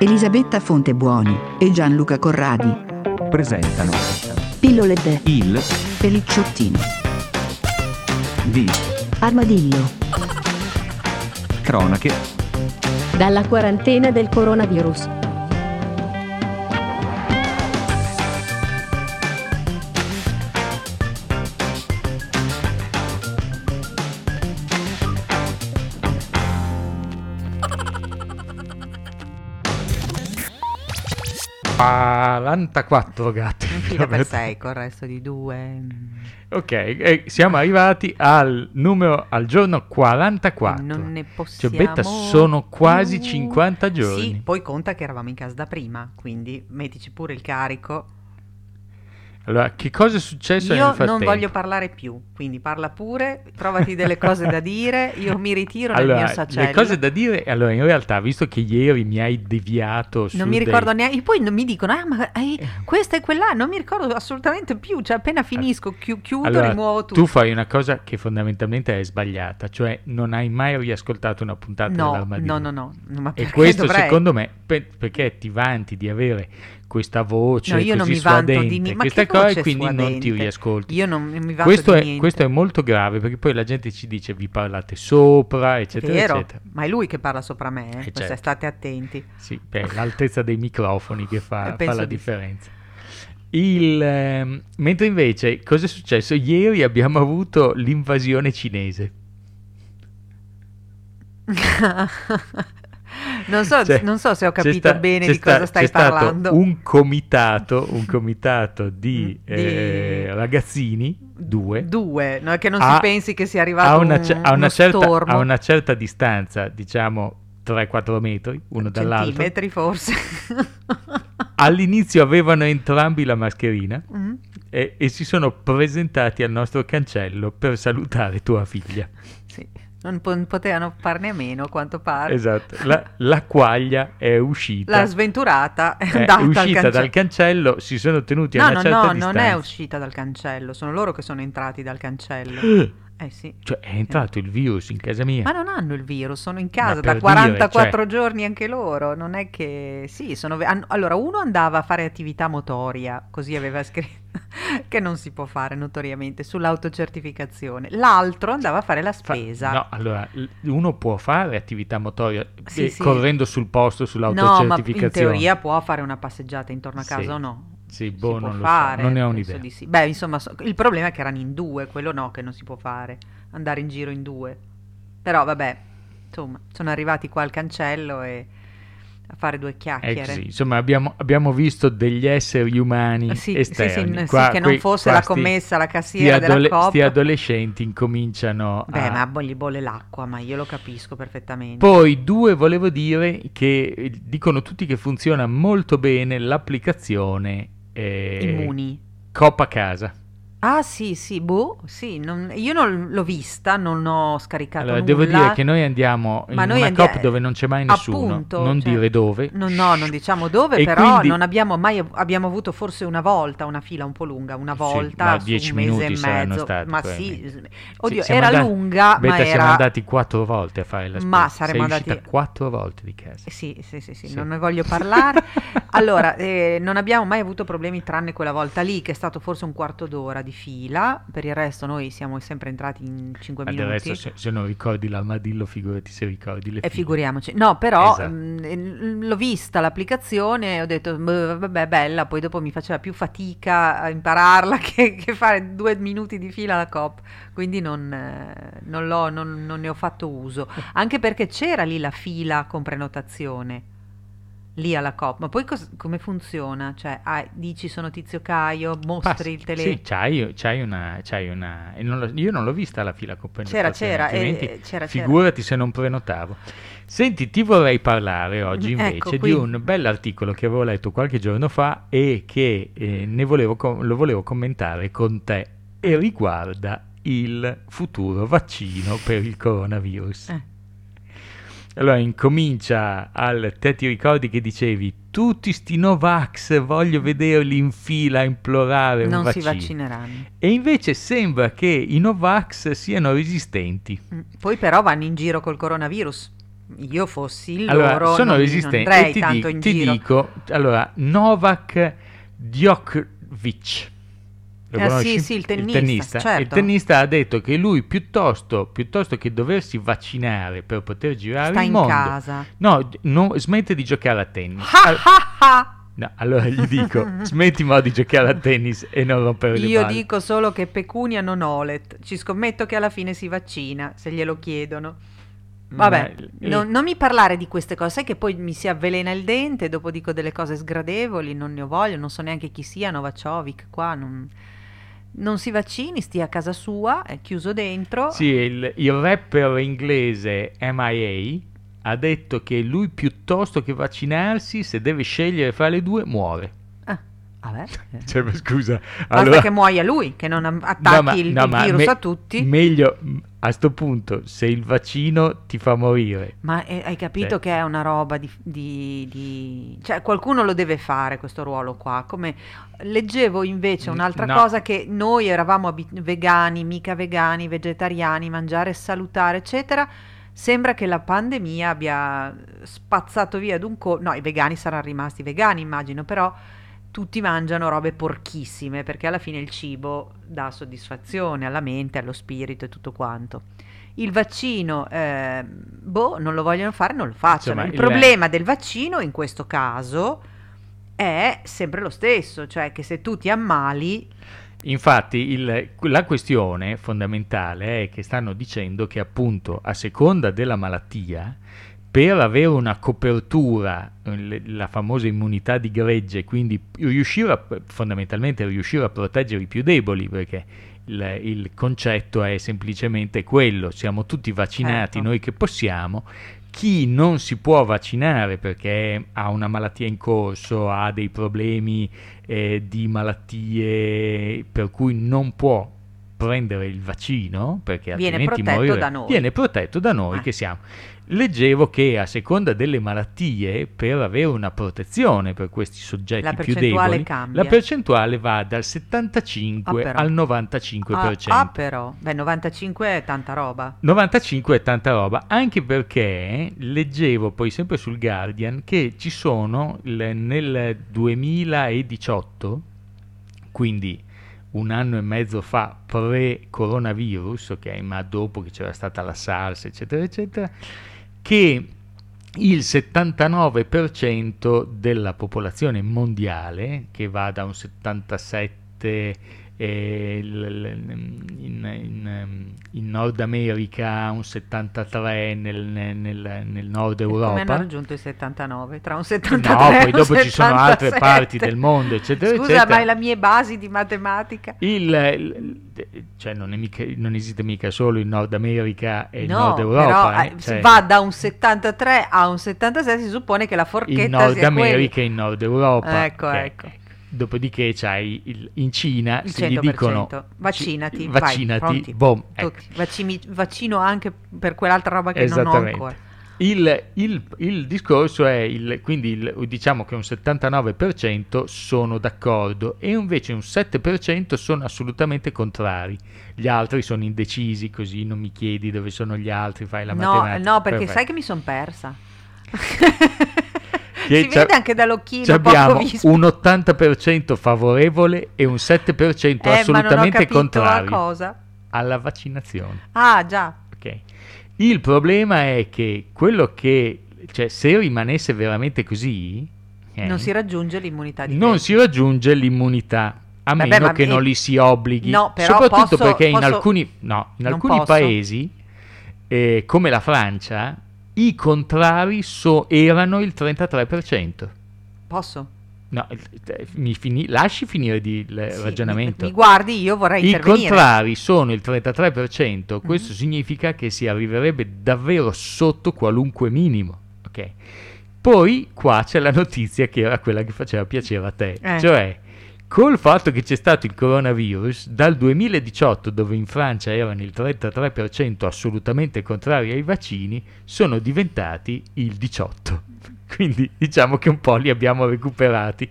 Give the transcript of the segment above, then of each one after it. Elisabetta Fontebuoni e Gianluca Corradi presentano Pillole de Il Pelicciottini Di Armadillo. Cronache dalla quarantena del coronavirus. Ah, 44 gatti. Fila per 6 con il resto di 2. Ok, siamo arrivati al numero, al giorno 44. Non ne possiamo. Cioè, Betta, sono quasi 50 giorni. Sì, poi conta che eravamo in casa da prima, quindi mettici pure il carico. Allora, che cosa è successo nel frattempo? Io non voglio parlare più, quindi parla pure, trovati delle cose da dire, io mi ritiro nel mio sacello. Le cose da dire, allora, in realtà, visto che ieri mi hai deviato su... Non mi ricordo neanche, poi mi dicono, questa e quella, non mi ricordo assolutamente più, cioè appena finisco, chiudo, allora, rimuovo tutto. Tu fai una cosa che fondamentalmente è sbagliata, cioè non hai mai riascoltato una puntata dell'Armadillo. No, ma perché? E questo secondo me, perché ti vanti di avere questa voce così suadente, questa cosa, e quindi non ti riascolti. Io non mi vanto di niente. Questo è molto grave, perché poi la gente ci dice vi parlate sopra, eccetera, eccetera. Ma è lui che parla sopra me, certo. State attenti. Sì, per l'altezza dei microfoni che fa la differenza. Mentre invece, cosa è successo? Ieri abbiamo avuto l'invasione cinese. Non so se ho capito bene di cosa stai parlando. Stato un comitato di ragazzini, due, no, che non si pensi che sia arrivato a uno stormo. A una certa distanza, diciamo 3-4 metri, uno dall'altro. Centimetri forse. All'inizio avevano entrambi la mascherina e si sono presentati al nostro cancello per salutare tua figlia. Sì. Non potevano farne a meno, quanto pare. Esatto. La quaglia è uscita. La sventurata è andata dal cancello. Si sono tenuti a una certa distanza. Non è uscita dal cancello. Sono loro che sono entrati dal cancello. Sì. Cioè, è entrato il virus in casa mia. Ma non hanno il virus, sono in casa da 44 giorni anche loro. Non è che... Sì, allora, uno andava a fare attività motoria, così aveva scritto, che non si può fare notoriamente, sull'autocertificazione. L'altro andava a fare la spesa. Allora, uno può fare attività motoria correndo sul posto, sull'autocertificazione. No, ma in teoria può fare una passeggiata intorno a casa o no? Sì, boh, non lo so, non ne ho un'idea. Di sì. Beh, insomma, il problema è che erano in due, quello no, che non si può fare, andare in giro in due. Però vabbè, insomma, sono arrivati qua al cancello e a fare due chiacchiere. Sì, insomma, abbiamo visto degli esseri umani esterni. Qua, che non fosse la commessa, la cassiera della Coop. Questi adolescenti incominciano ma gli bolle l'acqua, ma io lo capisco perfettamente. Poi volevo dire che dicono tutti che funziona molto bene l'applicazione Immuni. Coop a casa. Ah sì, io non l'ho vista, non ho scaricato nulla. Devo dire che noi andiamo in una Coop dove non c'è mai nessuno, appunto, dire dove. Non diciamo dove, e però quindi... non abbiamo mai, abbiamo avuto forse una volta una fila un po' lunga, una volta su 10 minuti, mese e mezzo, stati, ma era lunga, Betta, ma era... siamo andati 4 volte a fare la spesa, ma saremmo andati 4 volte di casa. Sì. Non ne voglio parlare. Allora, non abbiamo mai avuto problemi tranne quella volta lì, che è stato forse un quarto d'ora di fila. Per il resto noi siamo sempre entrati in 5 minuti. Adesso se non ricordi l'Armadillo, figurati se ricordi le file. Figuriamoci. No, però esatto. L'ho vista l'applicazione e ho detto vabbè, bella, poi dopo mi faceva più fatica a impararla che fare 2 minuti di fila alla Coop, quindi non ne ho fatto uso, anche perché c'era lì la fila con prenotazione lì alla Coop. Ma poi come funziona? Cioè, dici sono Tizio Caio, mostri il telefono. Sì, c'hai una io non l'ho vista la fila con prenotazione. C'era. Figurati se non prenotavo. Senti, ti vorrei parlare oggi invece di un bell'articolo che avevo letto qualche giorno fa e che lo volevo commentare con te, e riguarda il futuro vaccino per il coronavirus. Allora, incomincia te ti ricordi che dicevi tutti sti Novax, voglio vederli in fila a implorare un vaccino. Non si vaccineranno. E invece sembra che i Novax siano resistenti. Poi però vanno in giro col coronavirus. io fossi loro sono resistenti. Ti dico, Novak Djokovic, il tennista. Certo. Il tennista ha detto che lui piuttosto che doversi vaccinare per poter girare il mondo, smette di giocare a tennis. No, allora gli dico, smetti mo di giocare a tennis e non rompere le balle. Io dico solo che pecunia non olet, ci scommetto che alla fine si vaccina, se glielo chiedono. Vabbè, non mi parlare di queste cose, sai che poi mi si avvelena il dente, dopo dico delle cose sgradevoli, non ne ho voglia, non so neanche chi sia Novak Djokovic qua, non si vaccini, stia a casa sua, è chiuso dentro. Sì, il rapper inglese M.I.A. ha detto che lui piuttosto che vaccinarsi, se deve scegliere fra le due, muore. Vabbè. Cioè, scusa. Basta che muoia lui, che non attacchi il virus a tutti. Meglio, a sto punto, se il vaccino ti fa morire. Ma hai capito che è una roba di... Cioè, qualcuno lo deve fare, questo ruolo qua. Come leggevo invece un'altra cosa, che noi eravamo vegani, mica vegani, vegetariani, mangiare salutare, eccetera. Sembra che la pandemia abbia spazzato via i vegani saranno rimasti vegani, immagino, però tutti mangiano robe porchissime, perché alla fine il cibo dà soddisfazione alla mente, allo spirito e tutto quanto. Il vaccino, non lo vogliono fare, non lo facciano. Insomma, il problema del vaccino in questo caso è sempre lo stesso, cioè che se tu ti ammali... Infatti la questione fondamentale è che stanno dicendo che appunto a seconda della malattia, per avere una copertura, la famosa immunità di gregge, quindi fondamentalmente riuscire a proteggere i più deboli, perché il concetto è semplicemente quello, siamo tutti vaccinati, noi che possiamo. Chi non si può vaccinare perché ha una malattia in corso, ha dei problemi di malattie per cui non può prendere il vaccino, perché viene protetto da noi che siamo. Leggevo che a seconda delle malattie, per avere una protezione per questi soggetti più deboli, cambia. La percentuale va dal 75 al 95%. Però, 95 è tanta roba. 95 è tanta roba, anche perché leggevo poi sempre sul Guardian che ci sono nel 2018, quindi un anno e mezzo fa, pre-coronavirus, ok, ma dopo che c'era stata la SARS, eccetera, eccetera, che il 79% della popolazione mondiale, che va da un 77 in Nord America, un 73 nel Nord Europa. Come hanno raggiunto i 79? Tra un 73 e un 77. No, poi dopo ci sono altre parti del mondo, eccetera. Scusa, eccetera. Ma è la mia base di matematica. Cioè non esiste mica solo in Nord America e in Nord Europa. Però, cioè, va da un 73 a un 76, si suppone che la forchetta sia in Nord America e in Nord Europa. Ecco. Dopodiché c'hai in Cina il 100%, se gli dicono vaccinati, boom, ecco. Vaccino anche per quell'altra roba che non ho ancora. Il discorso è diciamo che un 79% sono d'accordo e invece un 7% sono assolutamente contrari. Gli altri sono indecisi, così non mi chiedi dove sono gli altri, fai la matematica. No, perché perfetto. Sai che mi sono persa. Si vede anche dall'occhino. Abbiamo un 80% favorevole e un 7% assolutamente contrario alla vaccinazione. Ah, già. Okay. Il problema è che se rimanesse veramente così, non si raggiunge l'immunità di gregge. A meno che non li si obblighi. No, però soprattutto perché in alcuni paesi, come la Francia, i contrari erano il 33%. Posso? No, lasci finire il ragionamento. Mi guardi, io vorrei intervenire. I contrari sono il 33%, questo significa che si arriverebbe davvero sotto qualunque minimo. Ok. Poi qua c'è la notizia che era quella che faceva piacere a te, cioè col fatto che c'è stato il coronavirus, dal 2018, dove in Francia erano il 33% assolutamente contrari ai vaccini, sono diventati il 18%. Quindi diciamo che un po' li abbiamo recuperati.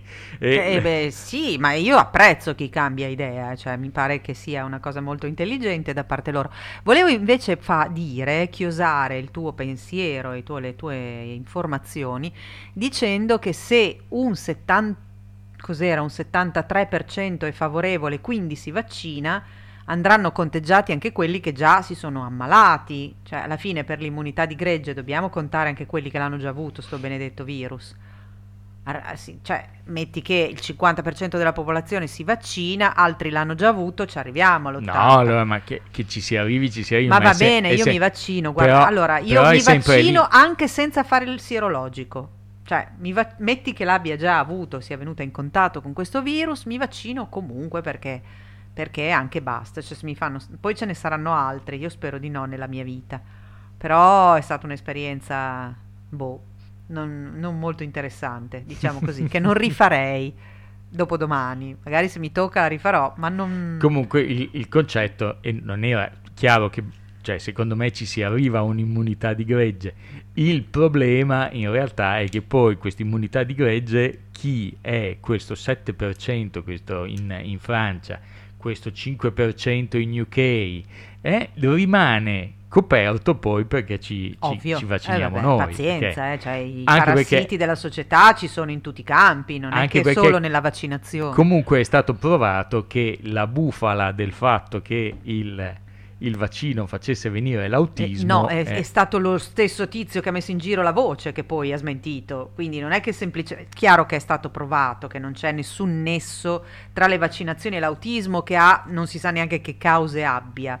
Sì, ma io apprezzo chi cambia idea, cioè mi pare che sia una cosa molto intelligente da parte loro. Volevo invece chiosare il tuo pensiero e le tue informazioni dicendo che se un 73% è favorevole, quindi si vaccina, andranno conteggiati anche quelli che già si sono ammalati, cioè alla fine per l'immunità di gregge dobbiamo contare anche quelli che l'hanno già avuto sto benedetto virus. Cioè metti che il 50% della popolazione si vaccina, altri l'hanno già avuto, ci arriviamo all'80%. No, allora ma che ci si arrivi. Ma va bene, io mi vaccino, guarda, però, allora io mi vaccino anche senza fare il sierologico, cioè metti che l'abbia già avuto, sia venuta in contatto con questo virus, mi vaccino comunque perché anche basta, cioè se mi fanno, poi ce ne saranno altri, io spero di no nella mia vita, però è stata un'esperienza non molto interessante, diciamo così, che non rifarei dopodomani, magari se mi tocca la rifarò, ma non... Comunque il concetto non era chiaro che, cioè secondo me ci si arriva a un'immunità di gregge, il problema in realtà è che poi questa immunità di gregge, chi è questo 7%, questo in Francia, questo 5% in UK, rimane coperto poi perché ci vacciniamo noi. Pazienza, perché, cioè i parassiti della società ci sono in tutti i campi, non è che solo nella vaccinazione. Comunque è stato provato che la bufala del fatto che il vaccino facesse venire l'autismo... è stato lo stesso tizio che ha messo in giro la voce che poi ha smentito, quindi non è che semplicemente... Chiaro che è stato provato che non c'è nessun nesso tra le vaccinazioni e l'autismo, che non si sa neanche che cause abbia,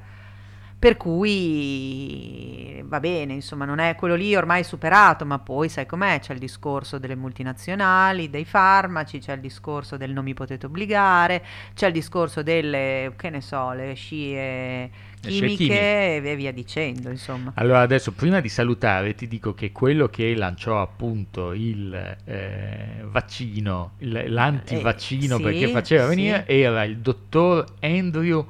per cui va bene, insomma, non è quello lì, ormai superato, ma poi sai com'è, c'è il discorso delle multinazionali, dei farmaci, c'è il discorso del non mi potete obbligare, c'è il discorso delle, che ne so, le scie chimiche e via dicendo, insomma. Allora adesso, prima di salutare, ti dico che quello che lanciò appunto il vaccino, l'antivaccino, perché faceva venire, era il dottor Andrew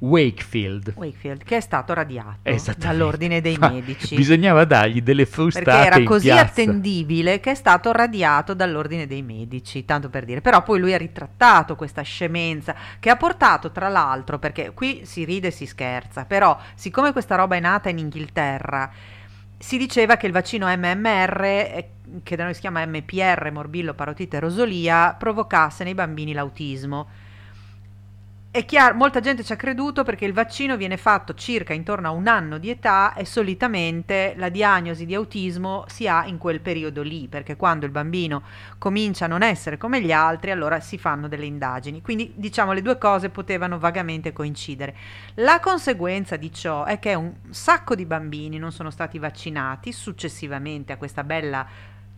Wakefield, che è stato radiato dall'ordine dei medici. Bisognava dargli delle frustate perché era così attendibile che è stato radiato dall'ordine dei medici, tanto per dire. Però poi lui ha ritrattato questa scemenza che ha portato, tra l'altro, perché qui si ride e si scherza, però siccome questa roba è nata in Inghilterra, si diceva che il vaccino MMR, che da noi si chiama MPR, morbillo, parotite, rosolia, provocasse nei bambini l'autismo. È chiaro, molta gente ci ha creduto perché il vaccino viene fatto circa intorno a un anno di età e solitamente la diagnosi di autismo si ha in quel periodo lì, perché quando il bambino comincia a non essere come gli altri, allora si fanno delle indagini. Quindi diciamo le due cose potevano vagamente coincidere. La conseguenza di ciò è che un sacco di bambini non sono stati vaccinati successivamente a questa bella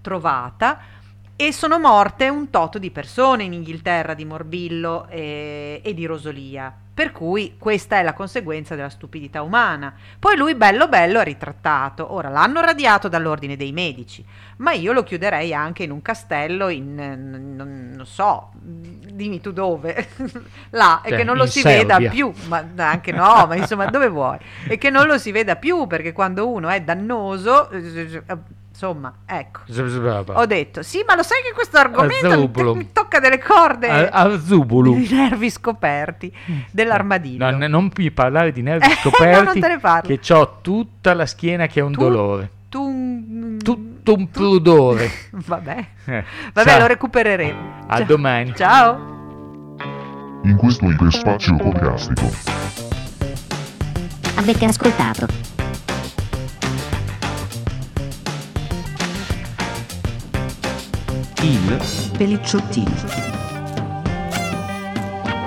trovata, e sono morte un tot di persone in Inghilterra di morbillo e di rosolia, per cui questa è la conseguenza della stupidità umana. Poi lui bello bello ha ritrattato, ora l'hanno radiato dall'ordine dei medici, ma io lo chiuderei anche in un castello non so, dimmi tu dove, là, cioè, e che non lo si Serbia. Veda più, ma anche no, ma insomma dove vuoi, e che non lo si veda più, perché quando uno è dannoso... Insomma, ecco, ho detto, sì, ma lo sai che questo argomento mi tocca delle corde, i nervi scoperti dell'armadillo. No, non mi parlare di nervi scoperti, no, non te ne parlo. Che c'ho tutta la schiena che è un dolore. Tutto un prudore. Vabbè, lo recupereremo. A domani. Ciao. In questo iperspazio podcastico avete ascoltato Il Pelicciottini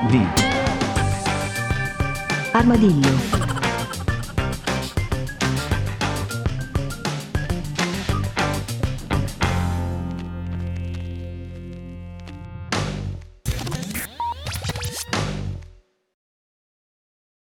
Di Armadillo.